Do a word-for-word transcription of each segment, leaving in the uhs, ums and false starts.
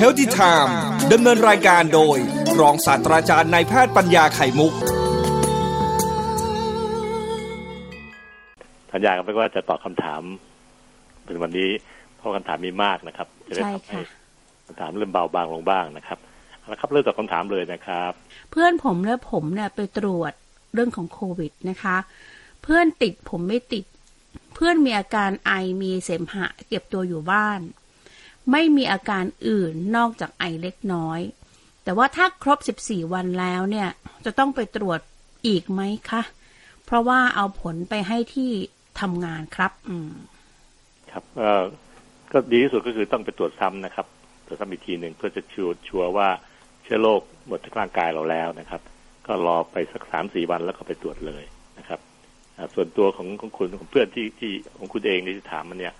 Healthy Time ดำเนินรายการโดยรองศาสตราจารย์นายแพทย์ปัญญาไข่มุกสัญญากันไปว่าจะตอบคำถามเป็นวันนี้เพราะคำถามมีมากนะครับจะได้ทำให้คำถามเริ่มเบาบางลงบ้างนะครับนะครับเริ่มจากคำถามเลยนะครับเพื่อนผมและผมเนี่ยไปตรวจเรื่องของโควิดนะคะเพื่อนติดผมไม่ติดเพื่อนมีอาการไอมีเสมหะเก็บตัวอยู่บ้านไม่มีอาการอื่นนอกจากไอเล็กน้อยแต่ว่าถ้าครบสิบสี่วันแล้วเนี่ยจะต้องไปตรวจอีกไหมคะเพราะว่าเอาผลไปให้ที่ทำงานครับอืมครับเอ่อก็ดีที่สุดก็คือต้องไปตรวจซ้ำนะครับตรวจซ้ำอีกทีนึงเพื่อจะชัวร์ชัวร์ว่าเชื้อโรคหมดทั้งร่างกายเราแล้วนะครับก็รอไปสัก สามถึงสี่ วันแล้วก็ไปตรวจเลยนะครับส่วนตัวของของคุณของเพื่อนที่ที่ของคุณเองที่ถามมันเนี่ย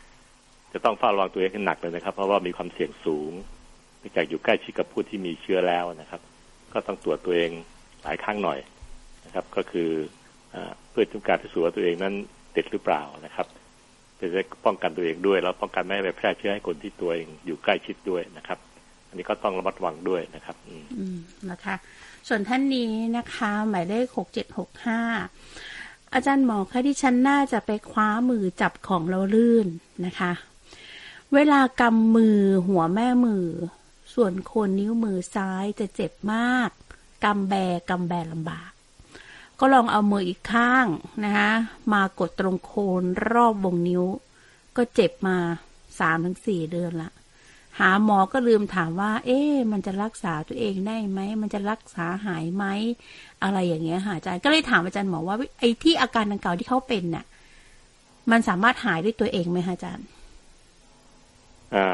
จะต้องเฝ้าระวังตัวเองให้หนักเลยนะครับเพราะว่ามีความเสี่ยงสูงเนื่องจากอยู่ใกล้ชิดกับผู้ที่มีเชื้อแล้วนะครับก็ต้องตรวจตัวเองหลายครั้งหน่อยนะครับก็คือเพื่อต้องการพิสูจน์ว่าตัวเองนั้นติดหรือเปล่านะครับเพื่อจะป้องกันตัวเองด้วยแล้วป้องกันไม่ให้ไปแพร่เชื้อให้คนที่ตัวเองอยู่ใกล้ชิดด้วยนะครับอันนี้ก็ต้องระมัดระวังด้วยนะครับอืมนะคะส่วนท่านนี้นะคะหมายเลขหกเจ็ดหกห้าอาจารย์หมอคะที่ฉันน่าจะไปคว้ามือจับของเราลื่นนะคะเวลากำมือหัวแม่มือส่วนโคนนิ้วมือซ้ายจะเจ็บมากกำแบกำแบลำบากก็ลองเอามืออีกข้างนะคะมากดตรงโคนรอบวงนิ้วก็เจ็บมา สามถึงสี่ เดือนละหาหมอก็ลืมถามว่าเอ๊ะมันจะรักษาตัวเองได้ไหมมันจะรักษาหายไหมอะไรอย่างเงี้ยค่ะอาจารย์ก็เลยถามอาจารย์หมอว่าไอ้ที่อาการดังกล่าวที่เขาเป็นน่ะมันสามารถหายด้วยตัวเองไหมคะอาจารย์อ่า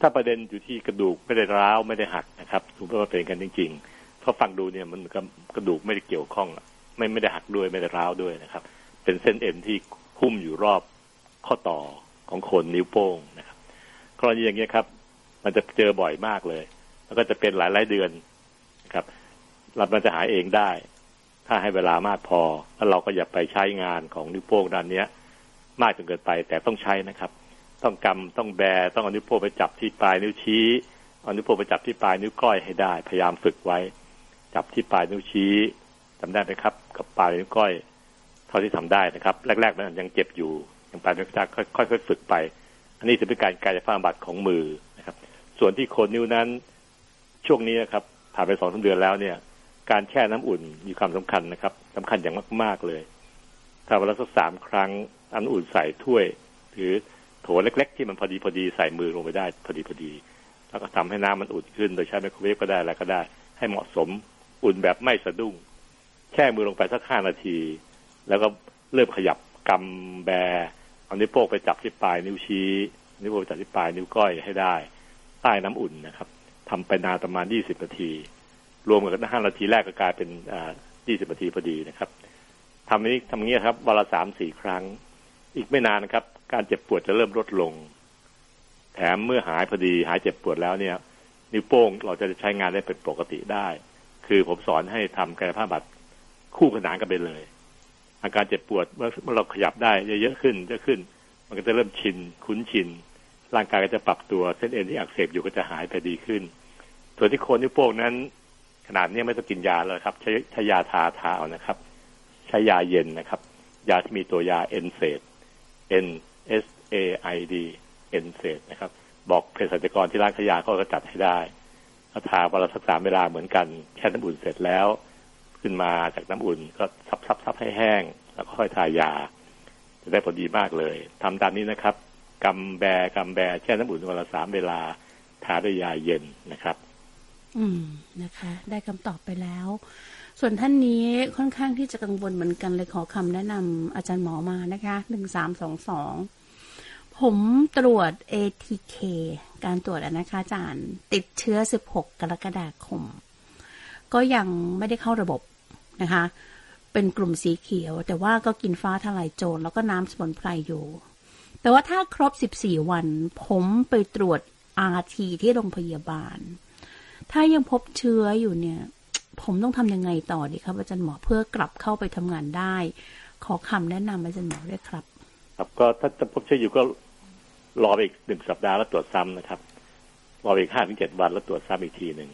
ถ้าประเด็นอยู่ที่กระดูกไม่ได้ร้าวไม่ได้หักนะครับถือว่าเป็นกันจริงๆเพราะฟังดูเนี่ยมันกระดูกไม่ได้เกี่ยวข้องไม่ไม่ได้หักด้วยไม่ได้ร้าวด้วยนะครับเป็นเส้นเอ็นที่หุ้มอยู่รอบข้อต่อของโคนนิ้วโป้งนะครับกรณีอย่างเงี้ยครับมันจะเจอบ่อยมากเลยแล้วก็จะเป็นหลายๆเดือนนะครับเรามันจะหายเองได้ถ้าให้เวลามากพอแล้วเราก็อย่าไปใช้งานของนิ้วโป้งด้านเนี้ยมากจนเกินไปแต่ต้องใช้นะครับต้องกำต้องแบต้องเอานิ้วโป้งไปจับที่ปลายนิ้วชี้เอานิ้วโป้งไปจับที่ปลายนิ้วก้อยให้ได้พยายามฝึกไว้จับที่ปลายนิ้วชี้จำได้ไหมครับกับปลายนิ้วก้อยเท่าที่ทำได้นะครับแรกๆมันยังเจ็บอยู่ยังปลายนิ้วก้อยค่อยๆฝึกไปอันนี้จะเป็นการกายภาพบำบัดของมือนะครับส่วนที่โคนนิ้วนั้นช่วงนี้นะครับผ่านไปสองสามเดือนแล้วเนี่ยการแช่น้ำอุ่นมีความสำคัญนะครับสำคัญอย่างมากๆเลยทำวันละสักสามครั้งอันอุ่นใส่ถ้วยหรือโถเล็กๆที่มันพอดีพอดีใส่มือลงไปได้พอดีพอดีแล้วก็ทำให้น้ำมันอุ่นขึ้นโดยใช้ไมโครเวฟก็ได้อะไรก็ได้ให้เหมาะสมอุ่นแบบไม่สะดุ้งแช่มือลงไปสักห้านาทีแล้วก็เริ่มขยับกำแบเอานิ้วโป้งไปจับที่ปลายนิ้วชี้นิ้วโป้งไปจับที่ปลายนิ้วก้อยให้ได้ใต้น้ำอุ่นนะครับทำไปนานประมาณยี่สิบนาทีรวมกันห้านาทีแรกก็กลายเป็นอ่ายี่สิบนาทีพอดีนะครับทำนี้ทำงี้ครับวันละ สามถึงสี่ ครั้งอีกไม่นานนะครับการเจ็บปวดจะเริ่มลดลงแถมเมื่อหายพอดีหายเจ็บปวดแล้วเนี่ยนิ้วโป้งเราจะใช้งานได้เป็นปกติได้คือผมสอนให้ทำกายภาพบำบัดคู่ขนานกันไปเลยอาการเจ็บปวดเมื่อเราขยับได้เยอะๆขึ้นเยอะขึ้นมันก็จะเริ่มชินคุ้นชินร่างกายก็จะปรับตัวเส้นเอ็นที่อักเสบอยู่ก็จะหายไปดีขึ้นส่วนที่โคนนิ้วโป้งนั้นขนาดนี้ไม่ต้องกินยาเลยครับใช้ใช้ยาทาทาเอานะครับใช้ยาเย็นนะครับยาที่มีตัวยา เอ็น เอส เอ ไอ ดี เอ็น เอส เอ ไอ ดี เอ็น เอส เอ ไอ ดี นะครับบอกเภสัชกรที่ร้านขายยาเขาก็จัดให้ได้ก็ทาวันละสักสามเวลาเหมือนกันแช่น้ำอุ่นเสร็จแล้วขึ้นมาจากน้ำอุ่นก็ซับๆๆให้แห้งแล้วค่อยทายาจะได้ผลดีมากเลยทำตามนี้นะครับกำแบกำแบแช่น้ำอุ่นวันละสามเวลาทาด้วยยาเย็นนะครับอืมนะคะได้คำตอบไปแล้วส่วนท่านนี้ค่อนข้างที่จะกังวลเหมือนกันเลยขอคำแนะนำอาจารย์หมอมานะคะหนึ่งสามสองสองผมตรวจ เอ ที เค การตรวจอ่ะนะคะอาจารย์ติดเชื้อสิบหกกรกฎาคมก็ยังไม่ได้เข้าระบบนะคะเป็นกลุ่มสีเขียวแต่ว่าก็กินฟ้าทลายโจรแล้วก็น้ำสมุนไพรอยู่แต่ว่าถ้าครบสิบสี่วันผมไปตรวจ อาร์ ที ที่โรงพยาบาลถ้ายังพบเชื้ออยู่เนี่ยผมต้องทำยังไงต่อดีครับอาจารย์หมอเพื่อกลับเข้าไปทำงานได้ขอคำแนะนำอาจารย์หมอด้วยครับครับก็ถ้าพบเชื้ออยู่ก็ รอไปอีกหนึ่งสัปดาห์แล้วตรวจซ้ำนะครับรออีก ห้าถึงเจ็ด วันแล้วตรวจซ้ำอีกทีหนึ่ง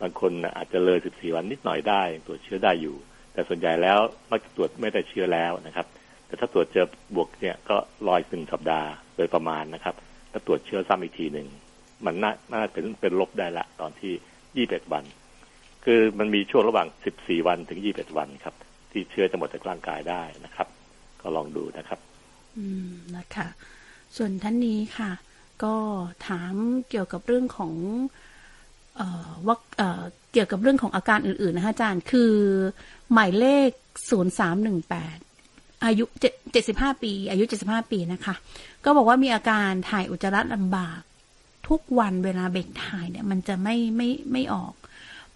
บางคนอาจจะเลยสิบสี่วันนิดหน่อยได้ตรวจเชื้อได้อยู่แต่ส่วนใหญ่แล้วมักจะตรวจไม่ได้เชื้อแล้วนะครับแต่ถ้าตรวจเจอบวกเนี่ยก็รออีกหนึ่งสัปดาห์โดยประมาณนะครับแล้วตรวจเชื้อซ้ำอีกทีนึงมันน่าน่าเป็นเป็นลบได้ละตอนที่ยี่สิบเอ็ดวันคือมันมีช่วงระหว่างสิบสี่วันถึงยี่สิบเอ็ดวันครับที่เชื้อจะหมดจากร่างกายได้นะครับก็ลองดูนะครับอืมนะคะส่วนท่านนี้ค่ะก็ถามเกี่ยวกับเรื่องของเอ่อว่าเอ่อเกี่ยวกับเรื่องของอาการอื่นๆนะฮะอาจารย์คือหมายเลขศูนย์สามหนึ่งแปดอายุเจ็ดสิบห้าปีอายุเจ็ดสิบห้าปีนะคะก็บอกว่ามีอาการถ่ายอุจจาระลำบากทุกวันเวลาเบ่งถ่ายเนี่ยมันจะไม่ไม่ไม่ออก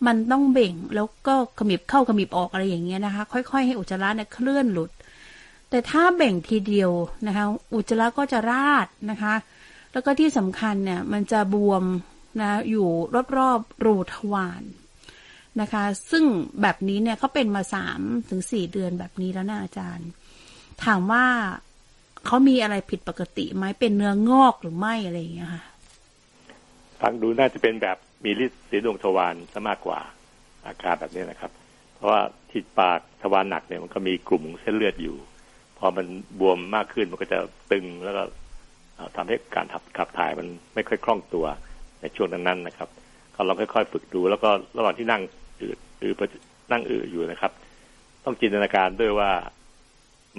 มันต้องเบ่งแล้วก็ขมิบเข้าขมิบออกอะไรอย่างเงี้ยนะคะค่อยๆให้อุจจาระเนี่ยเคลื่อนหลุดแต่ถ้าเบ่งทีเดียวนะคะอุจจาระก็จะราดนะคะแล้วก็ที่สำคัญเนี่ยมันจะบวมนะอยู่รอบๆรูทวารนะคะซึ่งแบบนี้เนี่ยเขาเป็นมา สามถึงสี่ เดือนแบบนี้แล้วนะอาจารย์ถามว่าเขามีอะไรผิดปกติไหมเป็นเนื้องอกหรือไม่อะไรอย่างเงี้ยค่ะฟังดูน่าจะเป็นแบบมีฤทธิ์สีดวงทวารซะมากกว่าอาการแบบนี้นะครับเพราะว่าที่ปากทวารหนักเนี่ยมันก็มีกลุ่มเส้นเลือดอยู่พอมันบวมมากขึ้นมันก็จะตึงแล้วก็ทำให้การขับถ่ายมันไม่ค่อยคล่องตัวในช่วงนั้นๆนะครับก็ลองค่อยๆฝึกดูแล้วก็ระหว่างที่นั่งอืดหรือนั่งอืดอยู่นะครับต้องจินตนาการด้วยว่า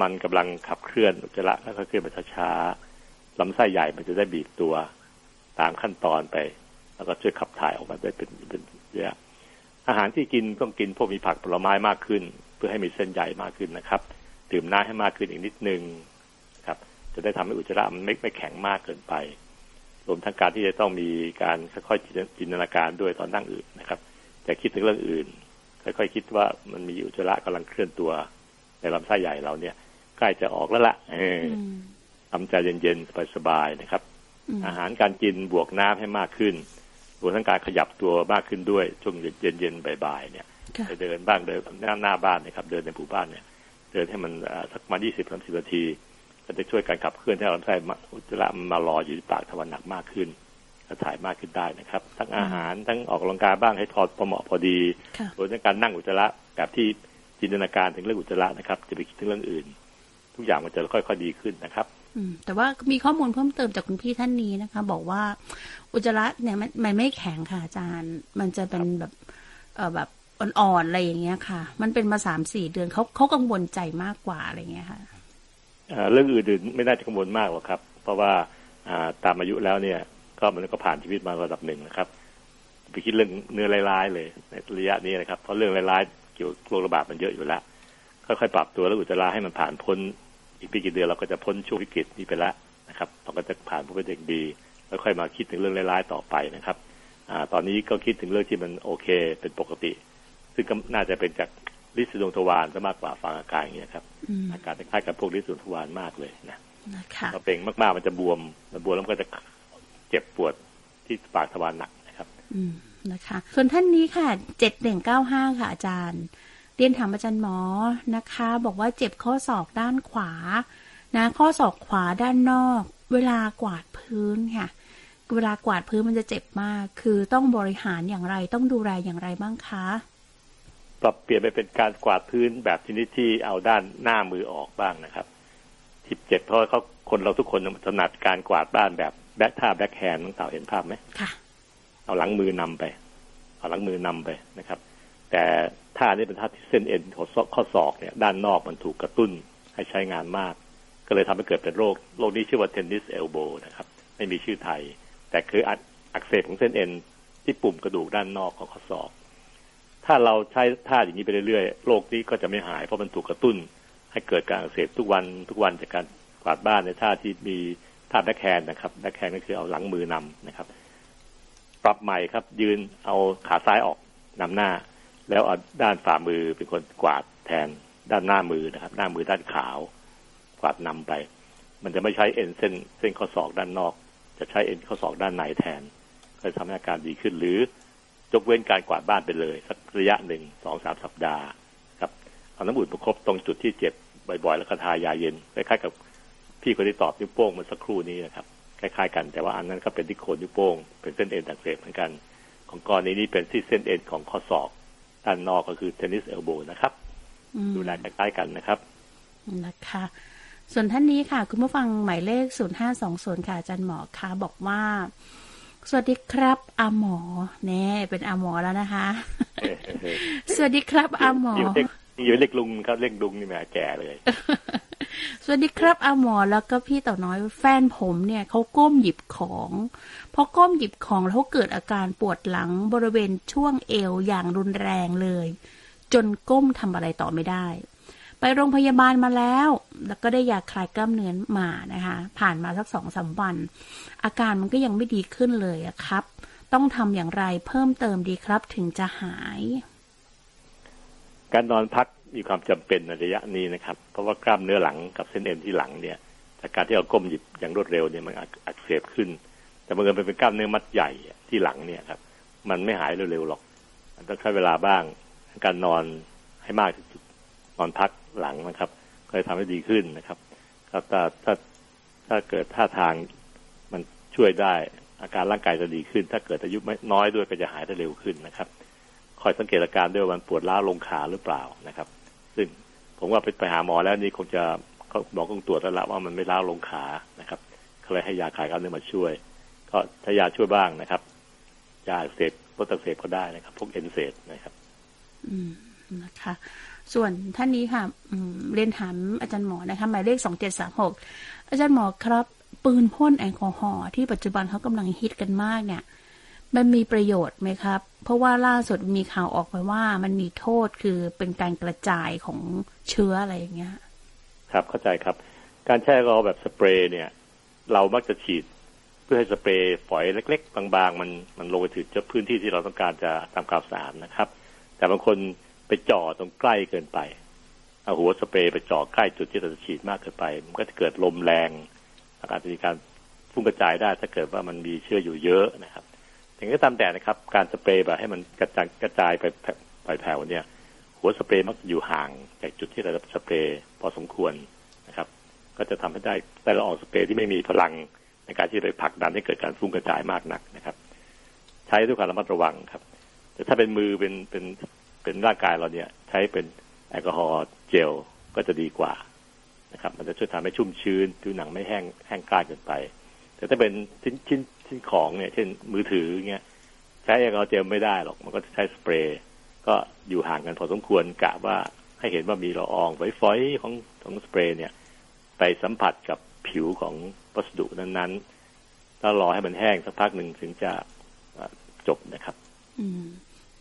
มันกำลังขับเคลื่อนอุจจาระแล้วก็เคลื่อนไปช้าๆลำไส้ใหญ่มันจะได้บีบตัวตามขั้นตอนไปแล้วก็ช่วยขับถ่ายออกมาได้เป็นเป็นเยอะอาหารที่กินต้องกินพวกมีผักผลไม้มากขึ้นเพื่อให้มีเส้นใหญ่มากขึ้นนะครับดื่มน้ำให้มากขึ้นอีกนิดนึงครับจะได้ทำให้อุจจาระมันไม่ไม่แข็งมากเกินไปรวมทั้งการที่จะต้องมีการค่อยๆจินตนาการด้วยตอนนั่งอื่นนะครับแต่คิดถึงเรื่องอื่นค่อยๆคิดว่ามันมีอุจจาระกำลังเคลื่อนตัวในลำไส้ใหญ่เราเนี่ยใกล้จะออกแล้วละทำใจเย็นๆสบายๆนะครับอาหารการกินบวกน้ำให้มากขึ้นรวมทั้งการขยับตัวมากขึ้นด้วยช่วงเย็นๆบ่ายๆเนี่ยไปเดินบ้างเดินหน้าหน้าบ้านนะครับเดินในหมู่บ้านเนี่ยเดินให้มันสักประมาณยี่สิบสามสิบนาทีก็จะช่วยการขับเคลื่อนให้ลำไส้อุจจาระมารออยู่ที่ปากทวารหนักมากขึ้นถ่ายมากขึ้นได้นะครับทั้งอาหารทั้งออกกำลังกายบ้างให้พอพอเหมาะพอดีรวมทั้งการนั่งอุจจาระแบบที่จินตนาการถึงเรื่องอุจจาระนะครับจะไปคิดถึงเรื่องอื่นทุกอย่างมันจะค่อยๆดีขึ้นนะครับแต่ว่ามีข้อมูลเพิ่มเติมจากคุณพี่ท่านนี้นะคะบอกว่าอุจจาระเนี่ยมันมันไม่แข็งค่ะอาจารย์มันจะเป็นแบบเอ่อแบบอ่อนๆอะไรอย่างเงี้ยค่ะมันเป็นมา สามถึงสี่ เดือนเขาเขากังวลใจมากกว่าอะไรเงี้ยค่ะเรื่องอื่นๆไม่น่าจะกังวลมากหรอกครับเพราะว่าตามอายุแล้วเนี่ยก็มันก็ผ่านชีวิตมาระดับหนึ่งนะครับไปคิดเรื่องเนื้อร้ายๆเลยในระยะนี้นะครับเพราะเรื่องร้ายๆเกี่ยวกับโรคระบาดมันเยอะอยู่แล้วค่อยๆปรับตัวแล้วอุจจาระให้มันผ่านพ้นอีกปีกี่เดือนเราก็จะพ้นช่วงวิกฤตนี้ไปแล้วนะครับเราก็จะผ่านพวกเป็นเด็กดีแล้วค่อยมาคิดถึงเรื่องร้ายๆต่อไปนะครับอ่าตอนนี้ก็คิดถึงเรื่องที่มันโอเคเป็นปกติซึ่งก็น่าจะเป็นจากฤทธิ์ดวงทวารซะมากกว่าฟังอาการอย่างเงี้ยครับอาการคล้ายๆกับพวกฤทธิ์ดวงทวารมากเลยนะนะคะพอเป่งมากๆมันจะบวมมันบวมแล้วก็จะเจ็บปวดที่ปากทวารหนักนะครับอืมนะคะส่วนท่านนี้ค่ะเจ็ดหนึ่งเก้าห้าค่ะอาจารย์เรียนถามอาจารย์หมอนะคะบอกว่าเจ็บข้อศอกด้านขวานะข้อศอกขวาด้านนอกเวลากวาดพื้นค่ะเวลากวาดพื้นมันจะเจ็บมากคือต้องบริหารอย่างไรต้องดูแลอย่างไรบ้างคะปรับเปลี่ยนไปเป็นการกวาดพื้นแบบชนิดที่เอาด้านหน้ามือออกบ้างนะครับที่เจ็บเพราะเขาคนเราทุกคนถนัดการกวาดบ้านแบบแบ็คท่าแบ็คแฮนด์น้องสาวเห็นภาพไหมค่ะเอาหลังมือนำไปเอาหลังมือนำไปนะครับแต่ท่านี้เป็นท่าที่เส้นเอ็นของข้อศอกเนี่ยด้านนอกมันถูกกระตุ้นให้ใช้งานมากก็เลยทำให้เกิดเป็นโรคโรคนี้ชื่อว่าเทนนิสเอลโบนะครับไม่มีชื่อไทยแต่คืออักเสบของเส้นเอ็นที่ปุ่มกระดูกด้านนอกของข้อศอกถ้าเราใช้ท่าอย่างนี้ไปเรื่อยๆโรคนี้ก็จะไม่หายเพราะมันถูกกระตุ้นให้เกิดการอักเสบทุกวันทุกวันจากการกวาดบ้านในท่าที่มีท่าแบ็คแฮนด์นะครับแบ็คแฮนด์ก็คือเอาหลังมือนำนะครับปรับใหม่ครับยืนเอาขาซ้ายออกนำหน้าแล้วเอาด้านฝ่ามือเป็นคนกวาดแทนด้านหน้ามือนะครับหน้ามือด้านขาวกวาดนำไปมันจะไม่ใช้เอ็นเส้นเส้นข้อศอกด้านนอกจะใช้เอ็นข้อศอกด้านในแทนก็จะทำให้อาการดีขึ้นหรือยกเว้นการกวาดบ้านไปเลยสักระยะหนึ่งสองสามสัปดาห์ครับเอาน้ำอุ่นประคบตรงจุดที่เจ็บบ่อยๆแล้วก็ทายาเย็นคล้ายๆกับพี่คนที่ตอบนิ้วโป้งเมื่อสักครู่นี้นะครับ คล้ายๆกันแต่ว่าอันนั้นก็เป็นที่โคนนิ้วโป้งเป็นเส้นเอ็นอักเสบเหมือนกันของกรณีนี้เป็นที่เส้นเอ็นของข้อศอกด้านนอกก็คือเทนนิสเอลโบนะครับดูแลคล้ายๆกันนะครับนะคะส่วนท่านนี้ค่ะคุณผู้ฟังหมายเลขศูนย์ห้าสองศูนย์ค่ะอาจารย์หมอคะบอกว่าสวัสดีครับอาหมอแน่เป็นอาหมอแล้วนะคะสวัสดีครับอาหมออยู่เรียกลุงครับเรียกลุงนี่แม่แก่เลยสวัสดีครับอาหมอแล้วก็พี่เต่าน้อยแฟนผมเนี่ยเขาก้มหยิบของพอก้มหยิบของแล้วเกิดอาการปวดหลังบริเวณช่วงเอวอย่างรุนแรงเลยจนก้มทำอะไรต่อไม่ได้ไปโรงพยาบาลมาแล้วแล้วก็ได้ยาคลายกล้ามเนื้อมานะคะผ่านมาสัก สองสาม วันอาการมันก็ยังไม่ดีขึ้นเลยอะครับต้องทำอย่างไรเพิ่มเติมดีครับถึงจะหายการนอนพักมีความจำเป็นในระยะนี้นะครับเพราะว่ากล้ามเนื้อหลังกับเส้นเอ็นที่หลังเนี่ยจากการที่เราก้มหยิบอย่างรวดเร็วเนี่ยมันอักเสบขึ้นแต่บังเอิญเป็นกล้ามเนื้อมัดใหญ่ที่หลังเนี่ยครับมันไม่หายเร็วๆหรอกมันต้องใช้เวลาบ้างการนอนให้มากที่สุดนอนพักหลังนะครับก็จะทำให้ดีขึ้นนะครับถ้าถ้าถ้าเกิดท่าทางมันช่วยได้อาการร่างกายจะดีขึ้นถ้าเกิดอายุไม่น้อยด้วยก็จะหายได้เร็วขึ้นนะครับคอยสังเกตอาการด้วยมันปวดล้าลงขาหรือเปล่านะครับซึ่งผมว่าไปหาหมอแล้วนี่คงจะหมอคงตรวจแล้วละว่ามันไม่ล้าลงขานะครับก็เลยให้ยาคลายกล้ามเนื้อมาช่วยก็ถ้ายาช่วยบ้างนะครับยาอักเสบลดอักเสบก็ได้นะครับพวก เอ็น เซด นะครับอืมนะคะส่วนท่านนี้ค่ะเรียนถามอาจารย์หมอนะคะหมายเลขสองเจ็ดสามหกอาจารย์หมอครับปืนพ่นแอลกอฮอล์ที่ปัจจุบันเขากำลังฮิตกันมากเนี่ยมันมีประโยชน์ไหมครับเพราะว่าล่าสุดมีข่าวออกไปว่ามันมีโทษคือเป็นการกระจายของเชื้ออะไรอย่างเงี้ยครับเข้าใจครับการใช้แอลกอฮอล์แบบสเปรย์เนี่ยเรามักจะฉีดเพื่อให้สเปรย์ฝอยเล็กๆบางๆมันมันลงไปถึงจุดพื้นที่ที่เราต้องการจะทำความสะอาดนะครับแต่บางคนไปจ่อตรงใกล้เกินไปเอาหัวสเปรย์ไปจ่อใกล้จุดที่เราจะฉีดมากเกินไปมันก็จะเกิดลมแรงอาจจะมีการฟุ้งกระจายได้ถ้าเกิดว่ามันมีเชื้ออยู่เยอะนะครับอย่างก็ตามแต่นะครับการสเปรย์แบบให้มันกระจายกระจายไปไปแถวเนี่ยหัวสเปรย์มักอยู่ห่างจากจุดที่เราสเปรย์พอสมควรนะครับก็จะทำให้ได้ได้ละอองสเปรย์ที่ไม่มีพลังในการที่จะผลักดันให้เกิดการฟุ้งกระจายมากนักนะครับใช้ด้วยความระมัดระวังครับแต่ถ้าเป็นมือเป็นเป็นเป็นร่างกายเราเนี่ยใช้เป็นแอลกอฮอล์เจลก็จะดีกว่านะครับมันจะช่วยทำให้ชุ่มชื้นผิวหนังไม่แห้งแห้งกร้านเกินไปแต่ถ้าเป็นชิ้นชิ้นชิ้นของเนี่ยเช่นมือถือเงี้ยใช้แอลกอฮอล์เจลไม่ได้หรอกมันก็ใช้สเปรย์ก็อยู่ห่างกันพอสมควรกะว่าให้เห็นว่ามีละอองฝอยๆของของสเปรย์เนี่ยไปสัมผัสกับผิวของวัสดุนั้นๆแล้วรอให้มันแห้งสักพักนึงถึงจะจบนะครับอืม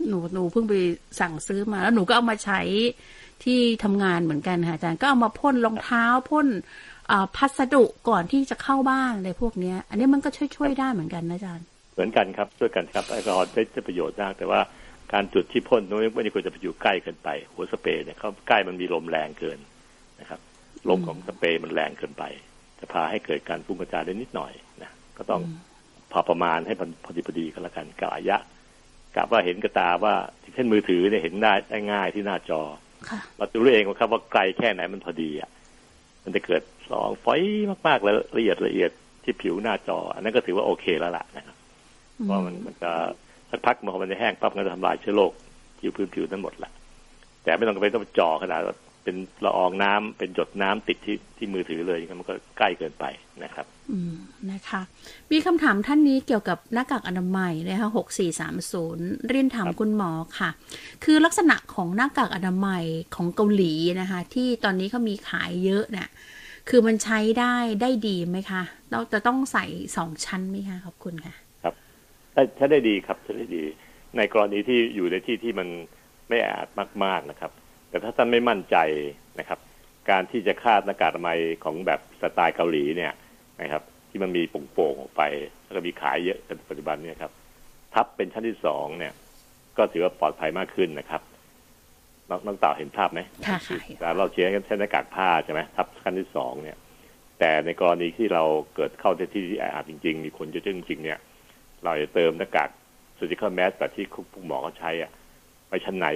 หนูหนูเพิ่งไปสั่งซื้อมาแล้วหนูก็เอามาใช้ที่ทำงานเหมือนกันค่ะอาจารย์ก็เอามาพ่นรองเท้าพ่นพัสดุก่อนที่จะเข้าบ้านอะไรพวกนี้อันนี้มันก็ช่วยช่วยได้เหมือนกันนะอาจารย์เหมือนกันครับช่วยกันครับแอลกอฮอล์ได้ประโยชน์มากแต่ว่าการจุดที่พ่นนู้นไม่ควรจะไปอยู่ใกล้เกินไปหัวสเปรย์เนี่ยเขาใกล้มันมีลมแรงเกินนะครับลมของสเปรย์มันแรงเกินไปจะพาให้เกิดการฟุ้งกระจายได้นิดหน่อยนะก็ต้องพอประมาณให้พอดีพอดีก็แล้วกันกะระยะกะว่าเห็นกระตาว่าเช่นมือถือเนี่ยเห็นได้ง่ายที่หน้าจอเราดูด้วยเองว่าครับว่าไกลแค่ไหนมันพอดีอ่ะมันจะเกิดสองฝอยมากๆแล้วละเอียดละเอียดที่ผิวหน้าจออันนั้นก็ถือว่าโอเคแล้วล่ะนะครับเพราะมันมันจะสักพักมันพอมันจะแห้งปั๊บมันจะทำลายเชื้อโรคที่อยู่พื้นผิวทั้งหมดละแต่ไม่ต้องไปต้องจ่อขนาดเป็นละอองน้ำเป็นหยดน้ำติดที่ที่มือถือเลยมันก็ใกล้เกินไปนะครับอืมนะคะมีคำถามท่านนี้เกี่ยวกับหน้ากากอนามัยนะคะหกสี่สามศูนย์เรียนถามคุณหมอค่ะคือลักษณะของหน้ากากอนามัยของเกาหลีนะคะที่ตอนนี้เขามีขายเยอะเนี่ยคือมันใช้ได้ได้ดีไหมคะเราจะต้องใส่สองชั้นไหมคะขอบคุณค่ะครับใช้ได้ดีครับใช้ได้ดีในกรณีที่อยู่ในที่ที่มันไม่แออัดมากๆนะครับแต่ถ้าท่านไม่มั่นใจนะครับการที่จะคาดหน้ากากอนามัยของแบบสไตล์เกาหลีเนี่ยนะครับที่มันมีโป่งๆออกไปแล้วก็มีขายเยอะในปัจจุบันเนี่ยครับทับเป็นชั้นที่สองเนี่ยก็ถือว่าปลอดภัยมากขึ้นนะครับน้องน้องต่อเห็นภาพไหมการเราเชื้อใช้หน้ากากผ้าใช่ไหมทับชั้นที่สองเนี่ยแต่ในกรณีที่เราเกิดเข้าที่ที่แออัดจริงๆมีคนเยอะจริงๆเนี่ยเราจะเติมหน้ากาก surgical mask แบบที่คุณหมอเขาใช้อ่ะไปชั้นใน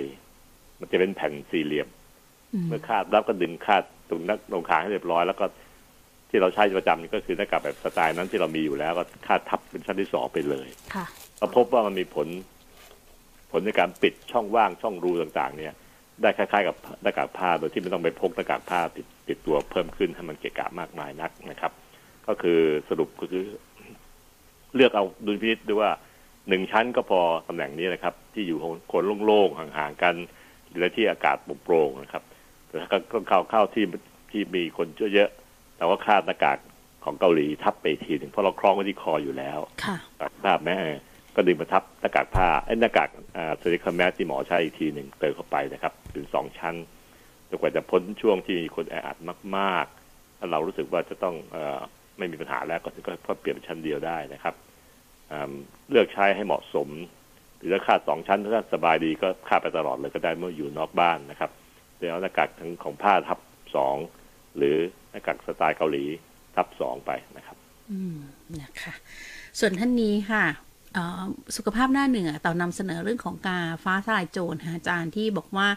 มันจะเป็นแผ่นสี่เหลี่ยมเมื่อคาดรับก็ดึงคาดตรงนักลงขาให้เรียบร้อยแล้วก็ ที่เราใช้ประจำนี่ก็คือหน้ากากแบบสไตล์นั้นที่เรามีอยู่แล้วก็คาดทับเป็นชั้นที่สองไปเลยก็พบว่ามันมีผลผลในการปิดช่องว่างช่องรูต่างๆเนี่ยได้คล้ายๆกับหน้ากากผ้าโดยที่ไม่ต้องไปพกหน้ากากผ้าติดติดตัวเพิ่มขึ้นให้มันเกะกะมากมายนักนะครับก็คือสรุปก็คือเลือกเอาดุลพินิจด้วยว่าหนึ่งชั้นก็พอตำแหน่งนี้นะครับที่อยู่โคนโล่งๆห่างๆกันหรือที่อากาศโปร่งๆนะครับแต่ถ้าก็เข้าเข้าที่ที่มีคนเยอะๆแต่ว่าคาดหน้ากากของเกาหลีทับไปทีหนึ่งเพราะเราคล้องไว้ที่คออยู่แล้วตัดภาพแม่ก็ดึงมาทับหน้ากากผ้าไอ้หน้ากากเซริคแมสที่หมอใช้อีกทีหนึ่งเติมเข้าไปนะครับเป็นสองชั้นจนกว่าจะพ้นช่วงที่มีคนแออัดมากๆถ้าเรารู้สึกว่าจะต้องเอ่อไม่มีปัญหาแล้วก็ถึงก็เปลี่ยนเป็นชั้นเดียวได้นะครับเลือกใช้ให้เหมาะสมหรือถ้าคาดสองชั้นถ้าสบายดีก็คาดไปตลอดเลยก็ได้เมื่ออยู่นอกบ้านนะครับแล้วหน้ากากทั้งของผ้าทับสองหรือหน้ากากสไตล์เกาหลีทับสองไปนะครับอืมนะคะส่วนท่านนี้ค่ะสุขภาพหน้าเหนือต่อนำเสนอเรื่องของกาฟ้าทลายโจรค่ะอาจารย์ที่บอกว่า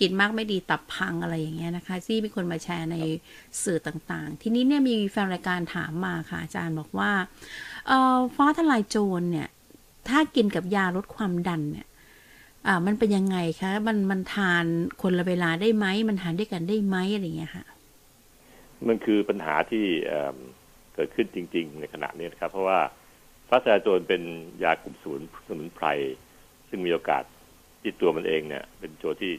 กินมากไม่ดีตับพังอะไรอย่างเงี้ยนะคะที่มีคนมาแชร์ในสื่อต่างๆทีนี้เนี่ยมีแฟนรายการถามมาค่ะอาจารย์บอกว่าฟ้าทลายโจรเนี่ยถ้ากินกับยาลดความดันเนี่ยมันเป็นยังไงคะมันมันทานคนละเวลาได้ไหมมันทานด้วยกันได้ไหมอะไรเงี้ยค่ะมันคือปัญหาที่เกิดขึ้นจริงๆในขณะนี้นะครับเพราะว่าฟ้าทลายโจรเป็นยากลุ่มสมุนไพรซึ่งมีโอกาสที่ตัวมันเองเนี่ยเป็นตัวที่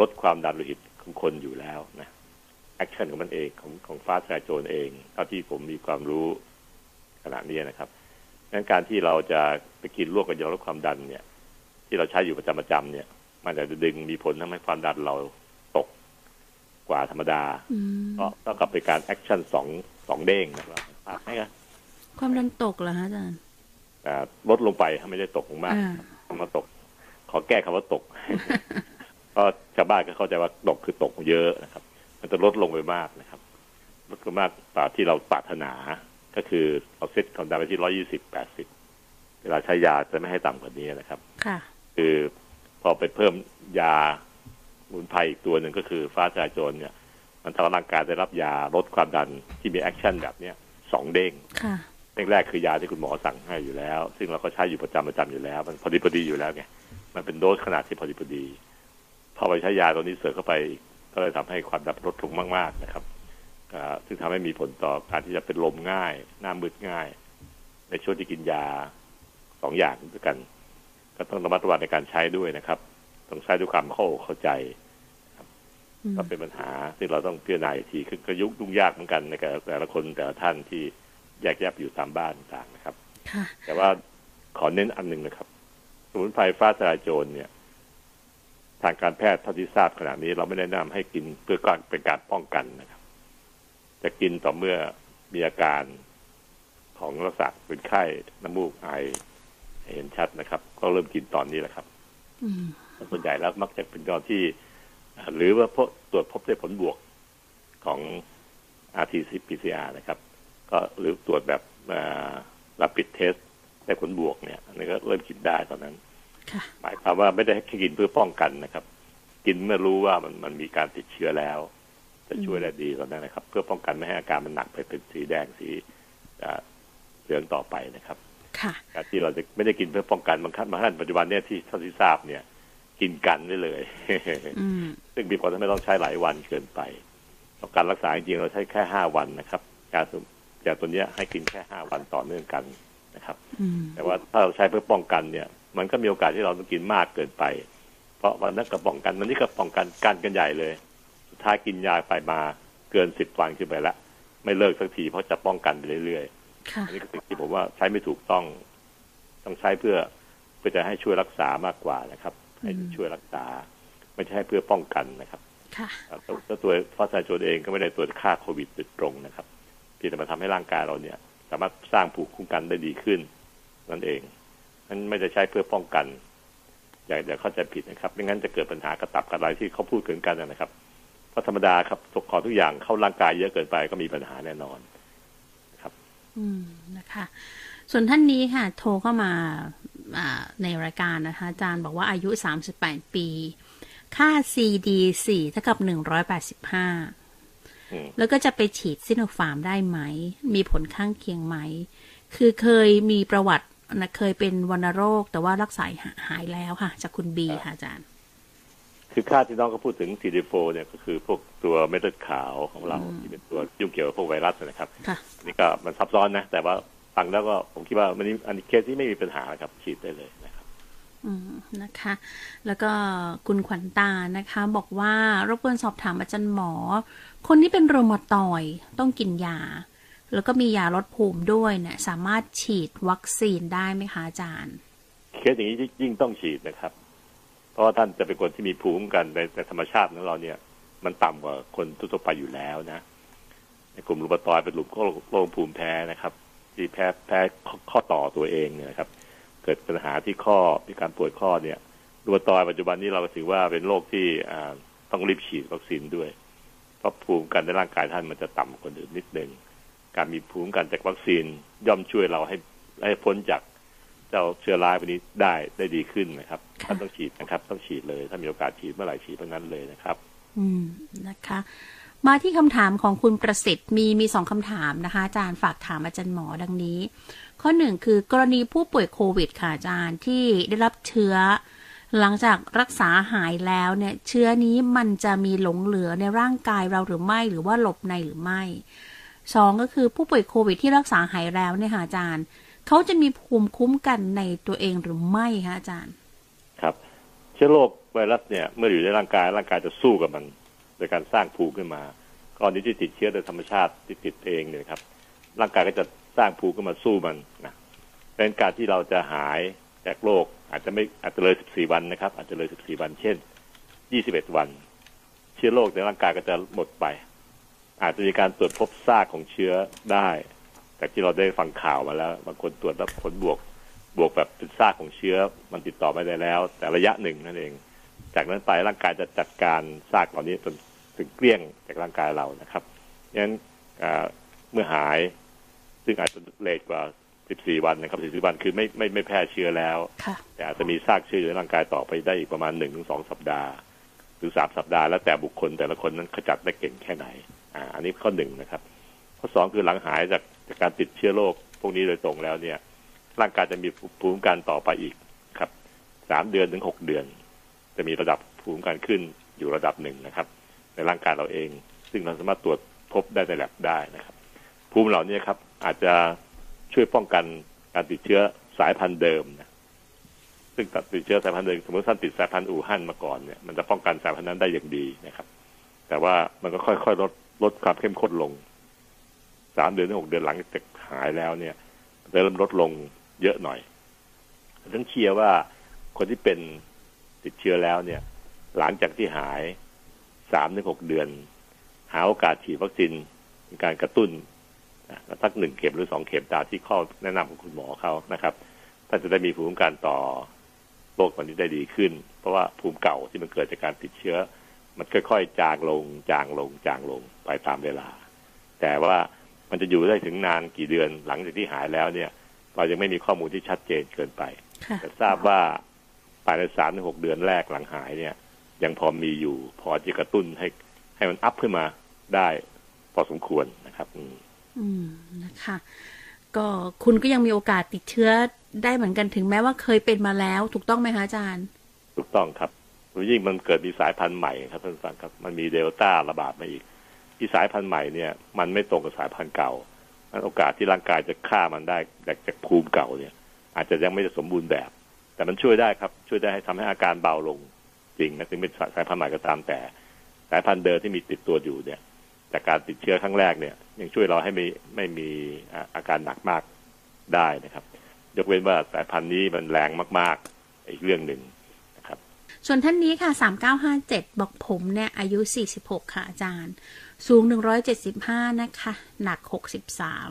ลดความดันโลหิตของคนอยู่แล้วนะแอคชั่นของมันเองของของฟ้าทลายโจรเองเท่าที่ผมมีความรู้ขณะนี้นะครับดังนั้นการที่เราจะไปกินร่วมกับยาลดความดันเนี่ยที่เราใช้อยู่ประจำประจำเนี่ยมันจะดึงมีผลทำให้ความดันเราตกกว่าธรรมดาก็เท่ากับเป็นการแอคชั่นสองสองเด้งนะครับใช่ไหมความดันตกเหรอฮะอาจารย์ลดลงไปไม่ได้ตกมากมาตกขอแก้คำว่าตกก็ชาวบ้านก็เข้าใจว่าตกคือตกเยอะนะครับมันจะลดลงไปมากนะครับลดลงมากกว่าที่เราปรารถนาก็คือเอาเซตความดันไปที่ร้อยยี่สิบแปดสิบเวลาใช้ยาจะไม่ให้ต่ำกว่านี้นะครับคือพอไปเพิ่มยาสมุนไพรอีกตัวหนึ่งก็คือฟ้าทลายโจรเนี่ยมันทำให้ร่างกายได้รับยาลดความดันที่มีแอคชั่นแบบเนี้ยสองเด้งเรื่องแรกคือยาที่คุณหมอสั่งให้อยู่แล้วซึ่งเราก็ใช้อยู่ประจำประจำอยู่แล้วมันพอดีพอดีอยู่แล้วไงมันเป็นโดสขนาดที่พอดีพอดีพอไปใช้ยาตัวนี้เสริมเข้าไปก็เลยทำให้ความดันลดลงมากๆนะครับซึ่งทำให้มีผลต่อการที่จะเป็นลมง่ายหน้ามืดง่ายในช่วงที่กินยาสองอย่างด้วยกันก็ต้องระมัดระวังในการใช้ด้วยนะครับต้องใช้ด้วยความเข้าเข้าใจก็เป็นปัญหาที่เราต้องพิจารณาอีกทีคือกระยุกยุ่งยากเหมือนกันในแต่ละคนแต่ละท่านที่แยกแยะอยู่ตามบ้านต่างนะครับแต่ว่าขอเน้นอันหนึ่งนะครับสมุนไพรฟ้าทลายโจรเนี่ยทางการแพทย์เท่าที่ทราบขณะนี้เราไม่แนะนำให้กินเพื่อการเป็นการป้องกันนะครับจะกินต่อเมื่อมีอาการของลักษณะเป็นไข้น้ำมูกไอเห็นชัดนะครับก็เริ่มกินตอนนี้แหละครับส่วนใหญ่แล้วมักจะเป็นตอนที่หรือว่าตรวจพบได้ผลบวกของ อาร์ ที พี ซี อาร์ นะครับก็หรือตรวจแบบ rapid test ได้ผลบวกเนี่ยอันนี้ก็เริ่มกินได้ตอนนั้นหมายความว่าไม่ได้กินเพื่อป้องกันนะครับกินเมื่อรู้ว่ามันมันมีการติดเชื้อแล้วจะช่วยได้ดีตอนนั้นนะครับเพื่อป้องกันไม่ให้อาการมันหนักไปเป็นสีแดงสีเหลืองต่อไปนะครับการที่เราจะไม่ได้กินเพื่อป้องกันบางครั้งบางท่านปัจจุบันเนี่ยที่เท่าที่ทราบเนี่ยกินกันได้เลยซึ่งมีผลทำให้ต้องใช้หลายวันเกินไปต่อการรักษาจริงๆเราใช้แค่ห้าวันนะครับการจากตัวนี้ให้กินแค่ห้าวันต่อเนื่องกันนะครับแต่ว่าถ้าเราใช้เพื่อป้องกันเนี่ยมันก็มีโอกาสที่เราต้องกินมากเกินไปเพราะวันนั้นก็ป้องกันวันนี้ก็ป้องกันกันกันใหญ่เลยสุดท้ายกินยาไปมาเกินสิบวันขึ้นไปละไม่เลิกสักทีเพราะจะป้องกันไปเรื่อยๆอันนี้ก็สิ่งที่ผมว่าใช้ไม่ถูกต้องต้องใช้เพื่อเพื่อจะให้ช่วยรักษามากกว่านะครับให้ช่วยรักษาไม่ใช่เพื่อป้องกันนะครับแล้วตัวฟ้าทลายโจรเองก็ไม่ได้ตรวจฆ่าโควิดโดยตรงนะครับที่จะมาทำให้ร่างกายเราเนี่ยสามารถสร้างภูมิคุ้มกันได้ดีขึ้นนั่นเองนั่นไม่ได้ใช้เพื่อป้องกันอย่าอย่าเข้าใจผิดนะครับไม่งั้นจะเกิดปัญหากระตับกระไรที่เขาพูดถึงกันนะครับเพราะธรรมดาครับทุกข้อทุกอย่างเข้าร่างกายเยอะเกินไปก็มีปัญหาแน่นอนครับอืมนะคะส่วนท่านนี้ค่ะโทรเข้ามาในรายการนะคะอาจารย์บอกว่าอายุสามสิบแปดปีค่า ซี ดี สี่ เท่ากับหนึ่งร้อยแปดสิบห้า แล้วก็จะไปฉีดซิโนฟาร์มได้ไหมมีผลข้างเคียงไหมคือเคยมีประวัตินะเคยเป็นวัณโรคแต่ว่ารักษาหายแล้วค่ะจากคุณบีค่ะอาจารย์คือค่าที่น้องก็พูดถึง ซี ดี โฟร์ เนี่ยก็คือพวกตัวเม็ดเลือดขาวของเราที่เป็นตัวยุ่งเกี่ยวกับพวกไวรัสนะครับนี่ก็มันซับซ้อนนะแต่ว่าฟังแล้วก็ผมคิดว่ามันนี่อันนี้เคสที่ไม่มีปัญหาครับฉีดได้เลยนะครับอืมนะคะแล้วก็คุณขวัญตานะคะบอกว่ารบกวนสอบถามอาจารย์หมอคนที่เป็นโรมาตอยด์ต้องกินยาแล้วก็มียาลดภูมิด้วยเนี่ยสามารถฉีดวัคซีนได้ไหมคะอาจารย์เคสอย่างนี้ยิ่งต้องฉีดนะครับเพราะท่านจะเป็นคนที่มีภูมิคุ้มกันในธรรมชาติของเราเนี่ยมันต่ำกว่าคนทั่วไปอยู่แล้วนะในกลุ่มรูปตอยเป็นกลุ่มโรคภูมิแพ้นะครับที่แพ้แพ้ข้อต่อตัวเองเนี่ยครับเกิดปัญหาที่ข้อมีการปวดข้อเนี่ยรูปตอยปัจจุบันนี้เราถือว่าเป็นโรคที่ต้องรีบฉีดวัคซีนด้วยเพราะภูมิคุ้มกันในร่างกายท่านมันจะต่ำกว่าอื่นนิดนึงการมีภูมิคุ้มกันจากวัคซีนย่อมช่วยเราให้ให้พ้นจากเจ้าเชื้อร้ายวันนี้ได้ได้ดีขึ้นนะครับท่านต้องฉีดนะครับต้องฉีดเลยถ้ามีโอกาสฉีดเมื่อไหร่ฉีดเมื่อนั้นเลยนะครับอืมนะคะมาที่คำถามของคุณประสิทธิ์มีมีสองคำถามนะคะอาจารย์ฝากถามอาจารย์หมอดังนี้ข้อหนึ่งคือกรณีผู้ป่วยโควิดค่ะอาจารย์ที่ได้รับเชื้อหลังจากรักษาหายแล้วเนี่ยเชื้อนี้มันจะมีหลงเหลือในร่างกายเราหรือไม่หรือว่าหลบในหรือไม่สองก็คือผู้ป่วยโควิดที่รักษาหายแล้วเนี่ยค่ะอาจารย์เขาจะมีภูมิคุ้มกันในตัวเองหรือไม่คะอาจารย์ครับเชื้อโรคไวรัสเนี่ยเมื่ออยู่ในร่างกายร่างกายจะสู้กับมันโดยการสร้างภูมิขึ้นมาก่อนที่จะติดเชื้อโดยธรรมชาติที่ติดเองเนี่ยครับร่างกายก็จะสร้างภูมิขึ้นมาสู้มันนะเป็นการที่เราจะหายจากโรคอาจจะไม่อาจจะเลยสิบสี่วันนะครับอาจจะเลยสิบสี่วันเช่นยี่สิบเอ็ดวันเชื้อโรคในร่างกายก็จะหมดไปอาจจะมีการตรวจพบซากของเชื้อได้แต่ที่เราได้ฟังข่าวมาแล้วบางคนตรวจแล้วผลบวกบวกแบบเป็นซากของเชื้อมันติดต่อไม่ได้แล้วแต่ระยะหนึ่งนั่นเองจากนั้นไปร่างกายจะจัดการซากเหล่านี้จนถึงเกลี้ยงจากร่างกายเรานะครับดังนั้นเมื่อหายซึ่งอาจจะเลทกว่าสิบสี่วันนะครับสิบสี่วันคือไม่ไม่ไม่แพร่เชื้อแล้วแต่อาจจะมีซากเชื้อในร่างกายต่อไปได้อีกประมาณ หนึ่งถึงสอง สัปดาห์หรือสามสัปดาห์แล้วแต่บุคคลแต่ละคนนั้นขจัดได้เก่งแค่ไหนอ่าอันนี้ข้อหนึ่งนะครับข้อสองคือหลังหายจากจากการติดเชื้อโรคพวกนี้โดยตรงแล้วเนี่ยร่างกายจะมีภูมิคุ้มกันต่อไปอีกครับสามเดือนถึงหกเดือนจะมีระดับภูมิคุ้มกันขึ้นอยู่ระดับหนึ่งนะครับในร่างกายเราเองซึ่งเราสามารถตรวจพบได้ในแลบได้นะครับภูมิเหล่านี้ครับอาจจะช่วยป้องกันการติดเชื้อสายพันธุ์เดิมนะซึ่งติดเชื้อสายพันธุ์เดิมสมมติท่านติดสายพันธุ์อู่ฮั่นมาก่อนเนี่ยมันจะป้องกันสายพันธุ์นั้นได้อย่างดีนะครับแต่ว่ามันก็ค่อยๆลดลดความเข้มข้นลงสามเดือนถึงหกเดือนหลังจากหายแล้วเนี่ยเริ่มลดลงเยอะหน่อยฉันเชียร์ว่าคนที่เป็นติดเชื้อแล้วเนี่ยหลังจากที่หายสามถึงหกเดือนหาโอกาสฉีดวัคซีนเป็นการกระตุ้นสักหนึ่งเข็มหรือสองเข็มตามที่ข้อแนะนำของคุณหมอเขานะครับท่านจะได้มีภูมิคุ้มกันต่อโรคตัวนี้ได้ดีขึ้นเพราะว่าภูมิเก่าที่มันเกิดจากการติดเชื้อมันค่อยๆจางลงจางลงจางลงไปตามเวลาแต่ว่ามันจะอยู่ได้ถึงนานกี่เดือนหลังจากที่หายแล้วเนี่ยเรายังไม่มีข้อมูลที่ชัดเจนเกินไปแต่ทราบว่าภายในสามถึงหกเดือนแรกหลังหายเนี่ยยังพอมีอยู่พอจะกระตุ้นให้ให้มันอัพขึ้นมาได้พอสมควรนะครับอืมนะคะก็คุณก็ยังมีโอกาสติดเชื้อได้เหมือนกันถึงแม้ว่าเคยเป็นมาแล้วถูกต้องไหมคะอาจารย์ถูกต้องครับยิ่งมันเกิดมีสายพันธุ์ใหม่ครับท่านฟังครับมันมีเดลต้าระบาดมาอีกที่สายพันธุ์ใหม่เนี่ยมันไม่ตรงกับสายพันธุ์เก่าโอกาสที่ร่างกายจะฆ่ามันได้จากจากภูมิเก่าเนี่ยอาจจะยังไม่สมบูรณ์แบบแต่มันช่วยได้ครับช่วยได้ให้ทำให้อาการเบาลงจริงนะถึงเป็นสายพันธุ์ใหม่ก็ตามแต่สายพันธุ์เดิมที่มีติดตัวอยู่เนี่ยจากการติดเชื้อครั้งแรกเนี่ยยังช่วยเราให้ไม่ไม่มีอาการหนักมากได้นะครับยกเว้นว่าสายพันธุ์นี้มันแรงมากๆอีกเรื่องหนึ่งนะครับส่วนท่านนี้ค่ะสามเก้าห้าเจ็ดบอกผมเนี่ยอายุสี่สิบหกค่ะอาจารย์สูงหนึ่งร้อยเจ็ดสิบห้านะคะหนักหกสิบสาม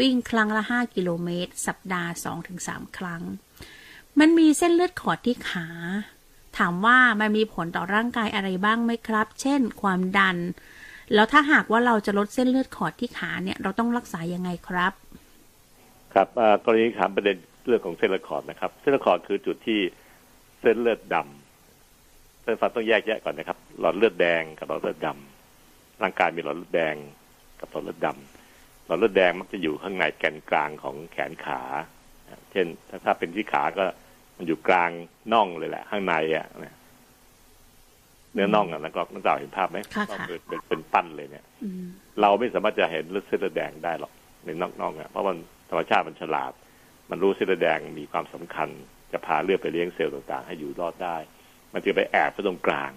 วิ่งครั้งละห้ากิโลเมตรสัปดาห์ สองถึงสาม ครั้งมันมีเส้นเลือดขอดที่ขาถามว่ามันมีผลต่อร่างกายอะไรบ้างไหมครับเช่นความดันแล้วถ้าหากว่าเราจะลดเส้นเลือดขอดที่ขาเนี่ยเราต้องรักษายังไงครับครับกรณีถามประเด็นเรื่องของเส้นเลือดขอดนะครับเส้นเลือดขอดคือจุดที่เส้นเลือดดำเส้นฟันต้องแยกแยะก่อนนะครับหลอดเลือดแดงกับหลอดเลือดดำ ร่างกายมีหลอดเลือดแดงกับหลอดเลือดดำหลอดเลือดแดงมักจะอยู่ข้างในแกนกลางของแขนขาเช่นถ้าเป็นที่ขาก็มันอยู่กลางน่องเลยแหละข้างในอ่ะเนื้อน่องอ่ะแล้วก็น้องสาวเห็นภาพไหมเป็นเป็นปั้นเลยเนี่ยเราไม่สามารถจะเห็นเลือดเส้นเลือดแดงได้หรอกในน่องๆอ่ะเพราะมันธรรมชาติมันฉลาดมันรู้เส้นเลือดแดงมีความสำคัญจะพาเลือดไปเลี้ยงเซลล์ต่างๆให้อยู่รอดได้มันจะไปแอบไปตรงกลาง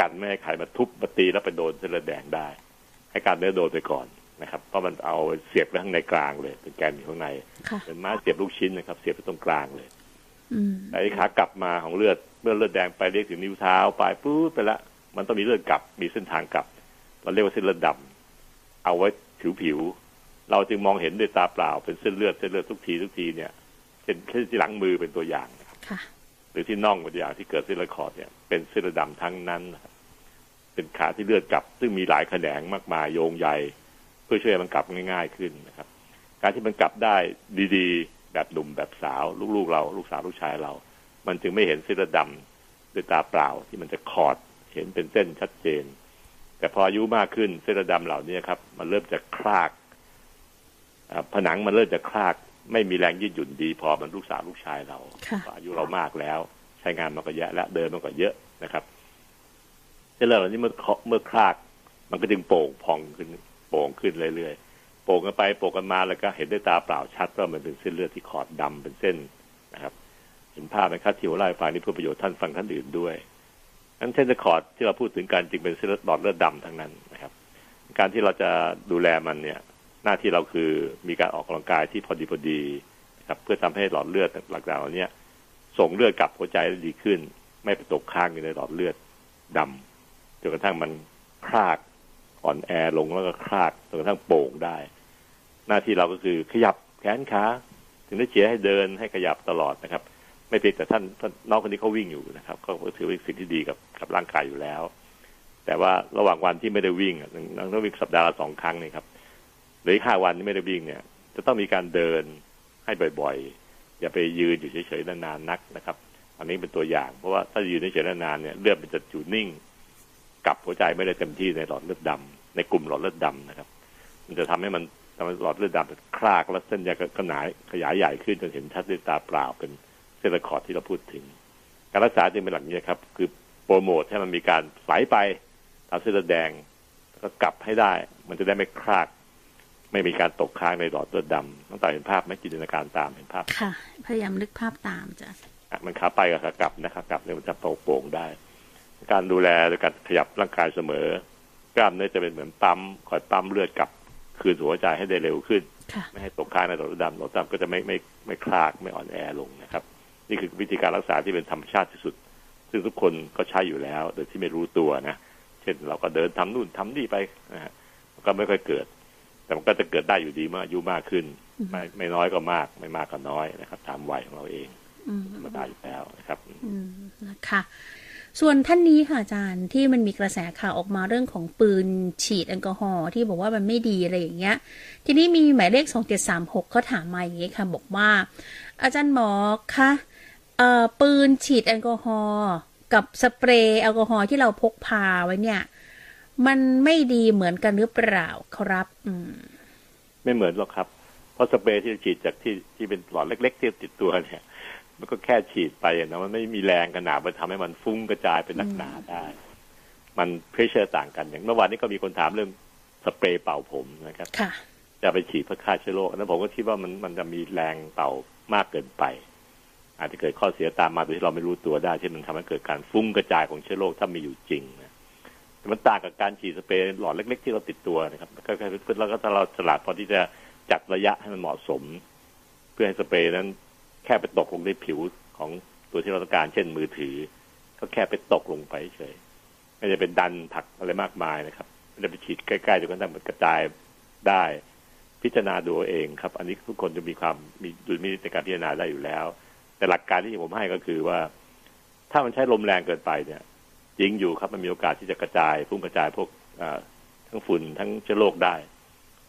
กันไม่ให้ไขมันทุบมาตีแล้วไปโดนเส้นเลือดแดงได้ให้การเนื้อโดนไปก่อนนะครับเพราะมันเอาเสียบไปข้างในกลางเลยเป็นแกนอยู่ข้างในเป็นม้าเสียบลูกชิ้นนะครับเสียบไปตรงกลางเลยไอ้ขากลับมาของเลือดเมื่อเลือดแดงไปเรียกถึงนิ้วเท้าไปปุ๊บไปละมันต้องมีเลือดกลับมีเส้นทางกลับเราเรียกว่าเส้นเลือดดำเอาไว้ผิวผิวเราจึงมองเห็นด้วยตาเปล่าเป็นเส้นเลือดเส้นเลือดทุกทีทุกทีเนี่ยเช่นที่หลังมือเป็นตัวอย่างหรือที่น่องเป็นตัวอย่างที่เกิดเส้นเลือดขอดเนี่ยเป็นเส้นเลือดดำทั้งนั้นเป็นขาที่เลือดกลับซึ่งมีหลายแขนงมากมายโยงใยเพื่อช่วยมันกลับง่ายๆขึ้นนะครับการที่มันกลับได้ดีๆแบบหนุ่มแบบสาวลูกๆเราลูกสาวลูกชายเรามันจึงไม่เห็นเส้นเลือดดำด้วยตาเปล่าที่มันจะขอดเห็นเป็นเส้นชัดเจนแต่พออายุมากขึ้นเส้นเลือดดำเหล่านี้ครับมันเริ่มจะคลากผนังมันเริ่มจะคลากไม่มีแรงยืดหยุ่นดีพอมันลูกสาวลูกชายเราอายุเรามากแล้วใช้งานมันก็เยอะและเดินมันก็เยอะนะครับเส้นเลือดเหล่านี้เมื่อเมื่อคลากมันก็จึงโป่งพองขึ้นโป่งขึ้นเรื่อยๆโป่งกันไปโป่งกันมาแล้วก็เห็นด้วยตาเปล่าชัดว่ามันเป็นเส้นเลือดที่ขอดดำเป็นเส้นนะครับเห็นภาพไหมครับที่หัวไล่ฟังนี่เพื่อประโยชน์ท่านฟังท่านอื่นด้วยนั้นเส้นเลือดขอดที่เราพูดถึงการจึงเป็นเส้นเลือดหลอดเลือดดำทั้งนั้นนะครับการที่เราจะดูแลมันเนี่ยหน้าที่เราคือมีการออกกำลังกายที่พอดีพอดีนะครับเพื่อทำให้หลอดเลือดหลักๆเหล่านี้ส่งเลือดกลับหัวใจได้ดีขึ้นไม่ไปตกค้างอยู่ในหลอดเลือดดำจนกระทั่งมันคลากอ่อนแอลงแล้วก็คลากจนกระทั่งโป่งได้หน้าที่เราก็คือขยับแขนขาถึงได้เชียร์ให้เดินให้ขยับตลอดนะครับไม่เพียงแต่ท่านน้องคนนี้เขาวิ่งอยู่นะครับก็ถือว่าเป็นสิ่งที่ดีกับกับร่างกายอยู่แล้วแต่ว่าระหว่างวันที่ไม่ได้วิ่งน้องต้องวิ่งสัปดาห์ละสองครั้งนี่ครับหรือห้าวันที่ไม่ได้วิ่งเนี่ยจะต้องมีการเดินให้บ่อยๆอย่าไปยืนอยู่เฉยๆนานๆนักนะครับอันนี้เป็นตัวอย่างเพราะว่าถ้ายืนเฉยๆนานๆเนี่ยเลือดมันจะอยู่นิ่งกับหัวใจไม่ได้เต็มที่ในหลอดเลือดดำในกลุ่มหลอดเลือดดำนะครับมันจะทำให้มันทำให้หลอดเลือดดำคลากและเส้นยาขยายขยายใหญ่ขึ้นจนเห็นชัดด้วยตาเปล่าเป็นเส้นเลือดขอดที่เราพูดถึงการรักษาจึงเป็นหลักนี้ครับคือโปรโมทให้มันมีการไหลไปตามเส้นเลือดแดงแล้วก็กลับให้ได้มันจะได้ไม่คลากไม่มีการตกค้างในหลอดเลือดดำต้องตามเห็นภาพไหมจินตนาการตามเห็นภาพค่ะพยายามนึกภาพตามจ้ะมันขาไปกับขากลับนะขากลับเนี่ยมันจะโป่งได้การดูแลโดยการขยับร่างกายเสมอกล้ามเนื้อจะเป็นเหมือนปั๊มคอยปั๊มเลือดกลับคืนหัวใจให้ได้เร็วขึ้นไม่ให้ตกค้างในหลอดเลือดดำหลอดเลือดดำก็จะไม่ไม่ไม่คลากไม่อ่อนแอลงนะครับนี่คือวิธีการรักษาที่เป็นธรรมชาติที่สุดซึ่งทุกคนก็ใช้อยู่แล้วโดยที่ไม่รู้ตัวนะเช่นเราก็เดินทำนู่นทำนี่ไปนะฮะก็ไม่ค่อยเกิดแต่มันก็จะเกิดได้อยู่ดีเมื่ออายุมากขึ้นไม่ไม่น้อยก็มากไม่มากก็น้อยนะครับตามวัยของเราเองมาได้อยู่แล้วนะครับนะคะส่วนท่านนี้ค่ะอาจารย์ที่มันมีกระแสข่าวออกมาเรื่องของปืนฉีดแอลกอฮอล์ที่บอกว่ามันไม่ดีอะไรอย่างเงี้ยทีนี้มีหมายเลขสองเจ็ดสามหกเขาถามมาอย่างนี้ค่ะบอกว่าอาจารย์หมอคะเอ่อปืนฉีดแอลกอฮอล์กับสเปรย์แอลกอฮอล์ที่เราพกพาไว้เนี่ยมันไม่ดีเหมือนกันหรือเปล่าครับอืมไม่เหมือนหรอกครับเพราะสเปรย์ที่ฉีดจากที่ที่เป็นหลอดเล็กๆที่ติดตัวเนี่ยมันก็แค่ฉีดไปนะมันไม่มีแรงขนาดมันทำให้มันฟุ้งกระจายเป็นหนักหนาได้มันเพรสเชอร์ต่างกันอย่างเมื่อวานนี้ก็มีคนถามเรื่องสเปรย์เป่าผมนะครับค่ะจะไปฉีดเพื่อฆ่าเชื้อโรคนั้นผมก็คิดว่ามันมันจะมีแรงเป่ามากเกินไปอาจจะเกิดข้อเสียตามมาโดยที่เราไม่รู้ตัวได้ที่มันทำให้เกิดการฟุ้งกระจายของเชื้อโรคถ้ามีอยู่จริงนะมันต่างกับการฉีดสเปรย์หลอดเล็กๆที่เราติดตัวนะครับก็แค่พึ่งแล้วก็ถ้าเราฉลาดพอที่จะจัดระยะให้มันเหมาะสมเพื่อให้สเปรย์นั้นแค่ไปตกลงในผิวของตัวที่เราต้องการเช่นมือถือก็แค่ไปตกลงไปเฉยไม่ได้เป็นดันผักอะไรมากมายนะครับไม่ได้ไปฉีดใกล้ๆจนกระทั่งมันกระจายได้พิจารณาดูเองครับอันนี้ทุกคนจะมีความมีดุลพินิจในการพิจารณาได้อยู่แล้วแต่หลักการที่ผมให้ก็คือว่าถ้ามันใช้ลมแรงเกินไปเนี่ยจริงอยู่ครับมันมีโอกาสที่จะกระจายพุ่งกระจายพวกทั้งฝุ่นทั้งเชื้อโรคได้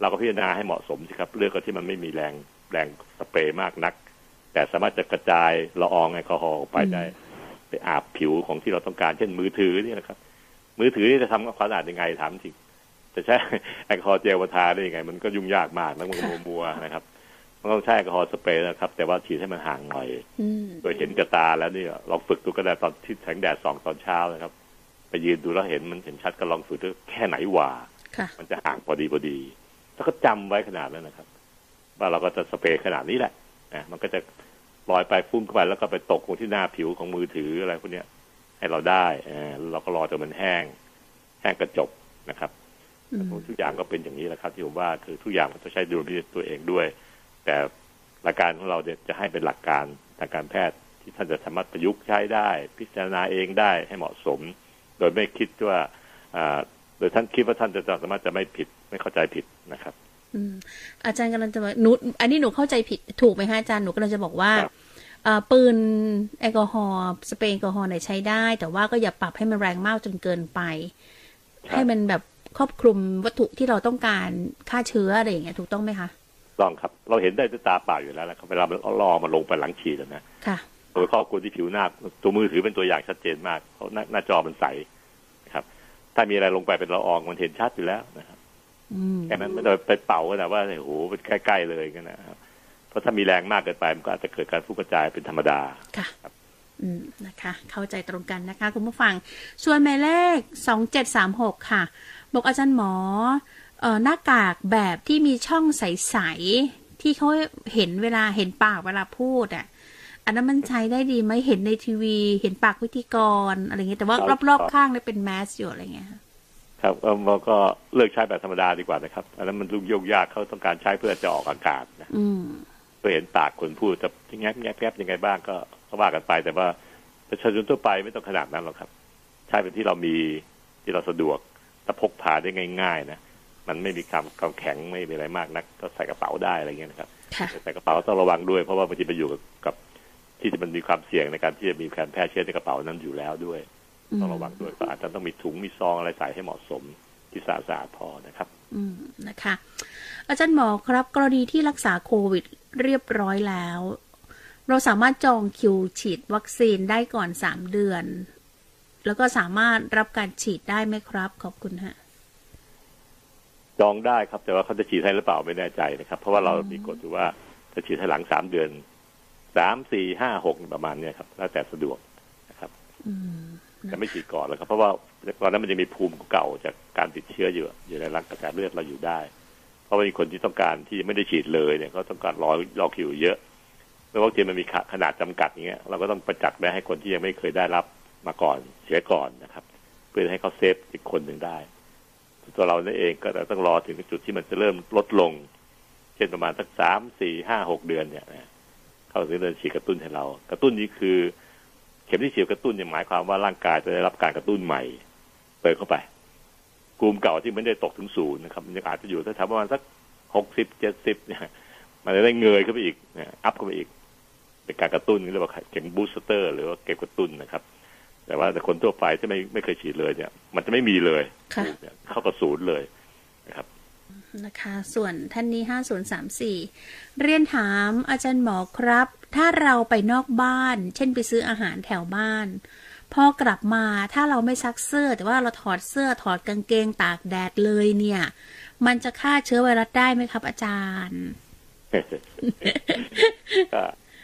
เราก็พิจารณาให้เหมาะสมสิครับเลือกที่มันไม่มีแรงแรงสเปรย์มากนักแต่สามารถจะกระจายละอองแอลกอฮอล์ออกไปได้ไปอาบผิวของที่เราต้องการเช่นมือถือนี่นะครับมือถือจะทำความสะอาดยังไงถามจริง จะใช้แอลกอฮอล์เจลมาทาได้ยังไงมันก็ยุ่งยากมากแล้วมันก็มัวๆนะครับมันต้องใช้แอลกอฮอล์สเปรย์นะครับแต่ว่าฉีดให้มันห่างหน่อยโดยเห็นกับตาแล้วนี่ลองฝึกดูก็ได้ตอนที่แสงแดดส่องตอนเช้านะครับไปยืนดูแล้วเห็นมันเห็นชัดก็ลองฝึกดูแค่ไหนหว่ามันจะห่างพอดีพอดีแล้วก็จำไว้ขนาดนั้นนะครับว่าเราก็จะสเปรย์ขนาดนี้แหละนะมันก็จะลอยไปพุ่งเข้าไปแล้วก็ไปตกลงที่หน้าผิวของมือถืออะไรพวกนี้ให้เราได้เราก็รอจนมันแห้งแห้งกระจกนะครับทุกอย่างก็เป็นอย่างนี้แหละครับที่ผมว่าคือทุกอย่างมันต้องใช้ดูพิจารณาตัวเองด้วยแต่หลักการของเราจะให้เป็นหลักการทางการแพทย์ที่ท่านจะสามารถประยุกต์ใช้ได้พิจารณาเองได้ให้เหมาะสมโดยไม่คิดว่าโดยท่านคิดว่าท่านจะสามารถจะไม่ผิดไม่เข้าใจผิดนะครับอาจารย์กำลังจะหนูอันนี้หนูเข้าใจผิดถูกไหมคะอาจารย์หนูกำลังจะบอกว่าปืนแอลกอฮอล์สเปรย์แอลกอฮอล์เนี่ยใช้ได้แต่ว่าก็อย่าปรับให้มันแรงมากจนเกินไปให้มันแบบครอบคลุมวัตถุที่เราต้องการฆ่าเชื้ออะไรอย่างเงี้ยถูกต้องไหมคะต้องครับเราเห็นได้ด้วยตาเปล่าอยู่แล้วนะครับเวลามันล่อมาลงไปหลังฉีดนะค่ะโดยข้อควรที่ผิวหน้าตัวมือถือเป็นตัวอย่างชัดเจนมากเพราะหน้าจอมันใสครับถ้ามีอะไรลงไปเป็นละอองมันเห็นชัดอยู่แล้วนะครับแค่นั้นไม่โดยไปเป่าก็แต่ว่าโอ้โหเป็นใกล้ๆเลยกันนะครับเพราะถ้ามีแรงมากเกินไปมันก็อาจจะเกิดการฟุ้งกระจายเป็นธรรมดาค่ะอืมนะคะเข้าใจตรงกันนะคะคุณผู้ฟังส่วนหมายเลขสองเจ็ดสามหกค่ะบอกอาจารย์หมอเอ่อหน้ากากแบบที่มีช่องใสๆที่เขาเห็นเวลาเห็นปากเวลาพูดอ่ะอันนั้นมันใช้ได้ดีไหมเห็นในทีวีเห็นปากวิทยากรอะไรเงี้ยแต่ว่ารอบๆข้างเนี่ยเป็นแมสอยู่อะไรเงี้ยครับเออเราก็เลิกใช้แบบธรรมดาดีกว่านะครับอันนั้นมันยุ่งยากยากเขาต้องการใช้เพื่อจะออกอากาศนะเพื่อเห็นปากคนพูดจะแง่แง่แง่ยังไงบ้างก็ว่ากันไปแต่ว่าประชาชนทั่วไปไม่ต้องขนาดนั้นหรอกครับใช้เป็นที่เรามีที่เราสะดวกและพกพาได้ง่ายๆนะมันไม่มีความแข็งไม่มีอะไรมากนักก็ใส่กระเป๋าได้อะไรเงี้ยนะครับใส่กระเป๋าต้องระวังด้วยเพราะว่าบางทีไปอยู่กับที่มันมีความเสี่ยงในการที่จะมีการแพร่เชื้อในกระเป๋านั้นอยู่แล้วด้วยต้องระวังด้วยก็อาจจะต้องมีถุงมีซองอะไรใส่ให้เหมาะสมที่สะอาดพอนะครับอืมนะคะอาจารย์หมอครับกรณีที่รักษาโควิดเรียบร้อยแล้วเราสามารถจองคิวฉีดวัคซีนได้ก่อนสามเดือนแล้วก็สามารถรับการฉีดได้ไหมครับขอบคุณฮะจองได้ครับแต่ว่าเขาจะฉีดให้หรือเปล่าไม่แน่ใจนะครับเพราะว่าเรามีกฎอยู่ว่าจะฉีดให้หลังสามเดือนสาม สี่ ห้า หกประมาณเนี้ยครับแล้วแต่สะดวกนะครับจะไม่ฉีดก่อนหรอกครับเพราะว่าตอนนั้นมันจะมีภูมิเก่าจากการติดเชื้ออยู่อยู่ในร่างกายเลือดเราอยู่ได้เพราะว่ามีคนที่ต้องการที่ไม่ได้ฉีดเลยเนี่ยเขาต้องการรอรอคิวเยอะเมื่อวัคซีนมันมีขนาดจำกัดอย่างเงี้ยเราก็ต้องประจักษ์ไว้ให้คนที่ยังไม่เคยได้รับมาก่อนเสียก่อนนะครับเพื่อให้เขาเซฟอีกคนหนึ่งได้ตัวเราเนี่ยเองก็ต้องรอถึงจุดที่มันจะเริ่มลดลงเช่นประมาณสักสามสี่ห้าหกเดือนเนี่ยเข้าถึงเดือนฉีดกระตุ้นให้เรากระตุ้นนี้คือเข็มที่ฉีดกระตุ้นเนี่ยหมายความว่าร่างกายจะได้รับการกระตุ้นใหม่เติมเข้าไปกลุ่มเก่าที่ไม่ได้ตกถึงศูนย์นะครับมันยังอาจจะอยู่ถ้าถามประมาณสักหกสิบเจ็ดสิบเนี่ยมันจะได้เงยขึ้นไปอีกอัพขึ้นไปอีกเป็นการกระตุ้นเรียกว่าเข็มบูสเตอร์หรือว่าเก็บกระตุ้นนะครับแต่ว่าแต่คนทั่วไปที่ไม่ไม่เคยฉีดเลยเนี่ยมันจะไม่มีเลยเข้ากับศูนย์เลยนะครับนะคะส่วนท่านนี้ห้า ศูนย์ สาม สี่เรียนถามอาจารย์หมอครับถ้าเราไปนอกบ้านเช่นไปซื้ออาหารแถวบ้านพอกลับมาถ้าเราไม่ซักเสื้อแต่ว่าเราถอดเสื้อถอดกางเกงตากแดดเลยเนี่ยมันจะฆ่าเชื้อไวรัสได้ไหมครับอาจารย์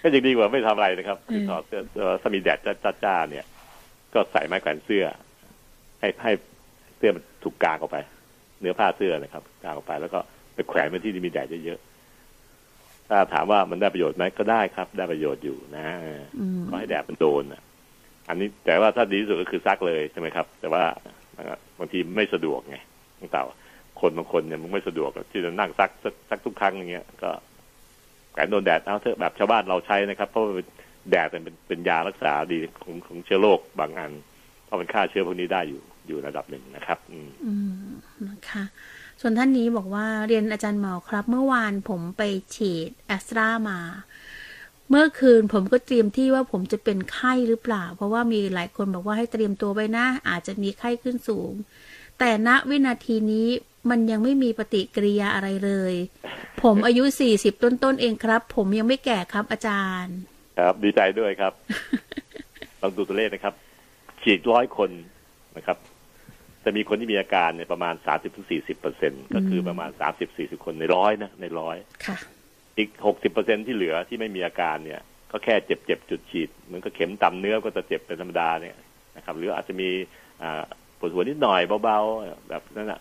ก็ยังดีกว่าไม่ทำอะไรนะครับคือถอดเสื้อถ้ามีแดดจ้าๆเนี่ยก็ใส่ไม้แขวนเสื้อให้ให้เสื้อมันถูกกางออกไปเนื้อผ้าเสื้อนะครับกางออกไปแล้วก็ไปแขวนไว้ที่ที่มีแดดเยอะๆถ้าถามว่ามันได้ประโยชน์ไหมก็ได้ครับได้ประโยชน์อยู่นะขอให้แดดมันโดนอ่ะอันนี้แต่ว่าถ้าดีที่สุดก็คือซักเลยใช่ไหมครับแต่ว่าบางทีไม่สะดวกไงตั้งแต่คนบางคนเนี่ยมันไม่สะดวกที่จะนั่งซักซักทุกครั้งอย่างเงี้ยก็แขวนโดนแดดเอาเถอะแบบชาวบ้านเราใช้นะครับเพราะแดดเป็นเป็นยารักษาดีของของเชื้อโรคบางอันเพราะมันฆ่าเชื้อพวกนี้ได้อยู่อยู่ระดับหนึ่งนะครับอืมนะคะส่วนท่านนี้บอกว่าเรียนอาจารย์หมอครับเมื่อวานผมไปฉีดแอสตรามาเมื่อคืนผมก็เตรียมที่ว่าผมจะเป็นไข้หรือเปล่าเพราะว่ามีหลายคนบอกว่าให้เตรียมตัวไว้นะอาจจะมีไข้ขึ้นสูงแต่ณวินาทีนี้มันยังไม่มีปฏิกิริยาอะไรเลยผมอายุสี่สิบต้นๆเองครับผมยังไม่แก่ครับอาจารย์ครับดีใจด้วยครับลองดูตัวเลขนะครับฉีดร้อยคนนะครับ แต่มีคนที่มีอาการเนี่ยประมาณ สามสิบถึงสี่สิบเปอร์เซ็นต์ ก็คือประมาณ สามสิบถึงสี่สิบ คนในร้อยนะในร้อยอีก หกสิบเปอร์เซ็นต์ ที่เหลือที่ไม่มีอาการเนี่ยก็แค่เจ็บๆจุดฉีดเหมือนก็เข็มตำเนื้อก็จะเจ็บเป็นธรรมดาเนี่ยนะครับหรืออาจจะมีปวดหัวนิดหน่อยเบาๆแบบนั้นนะ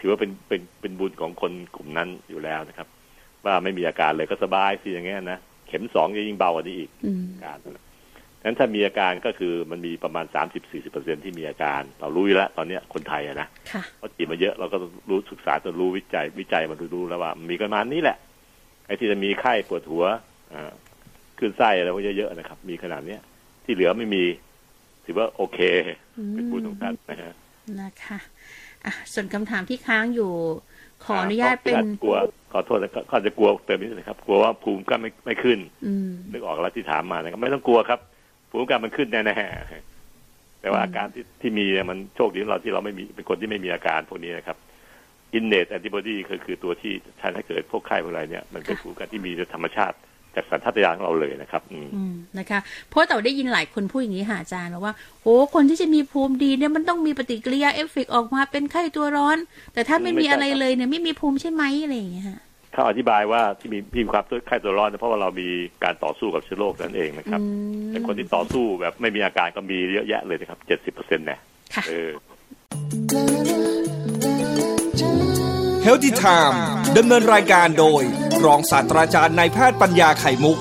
ถือว่าเป็นเป็นเป็นบุญของคนกลุ่มนั้นอยู่แล้วนะครับว่าไม่มีอาการเลยก็สบายสิอย่างเงี้ยนะเข็มสองจะยิ่งเบากว่านี้อีกอาการนั้นถ้ามีอาการก็คือมันมีประมาณ สามสิบถึงสี่สิบเปอร์เซ็นต์ ที่มีอาการเรารู้แล้วตอนนี้คนไทยนะเพราะฉีดมาเยอะเราก็รู้ศึกษาจนรู้วิจัยวิจัยมันรู้แล้วว่ามีประมาณนี้แหละไอ้ที่จะมีไข้ปวดหัวขึ้นไส้อะไรพวกเยอะๆนะครับมีขนาดนี้ที่เหลือไม่มีถือว่าโอเคเป็นบุญของท่านนะฮะนะคะอ่ะส่วนคำถามที่ค้างอยู่ขออนุญาตเป็นกลัวขอโทษนะครับอาจจะกลัวเติมนิดนึงครับกลัวว่าภูมิก็ไม่ไม่ขึ้นนึกออกแล้วที่ถามมานะครับไม่ต้องกลัวครับภูมิกันมันขึ้นแน่ๆแต่ว่าอาการที่ที่มีมันโชคดีของเราที่เราไม่มีเป็นคนที่ไม่มีอาการพวกนี้นะครับ innate antibody คือคือตัวที่ทำให้เกิดพวกไข้พวกอะไรเนี่ยมันเป็นภูมิกันที่มีธรรมชาติจากสัญชาตญาณของเราเลยนะครับอืมนะคะเพราะแต่ได้ยินหลายคนพูดอย่างนี้หาอาจารย์ว่าโอ้คนที่จะมีภูมิดีเนี่ยมันต้องมีปฏิกิริยาเอฟเฟกต์ออกมาเป็นไข้ตัวร้อนแต่ถ้าไม่มีอะไรเลยเนี่ยไม่มีภูมิใช่ไหมอะไรอย่างเงี้ยเขาอธิบายว่าที่มีพิมพ์ความไข้ตัวร้อนเพราะว่าเรามีการต่อสู้กับเชื้อโรคนั่นเองนะครับแต่คนที่ต่อสู้แบบไม่มีอาการก็มีเยอะแยะเลยนะครับเจ็ดสิบเปอร์เซ็นต์เนี่ยเออ Healthy Time ดำเนินรายการโดยรองศาสตราจารย์นายแพทย์ปัญญาไข่มุก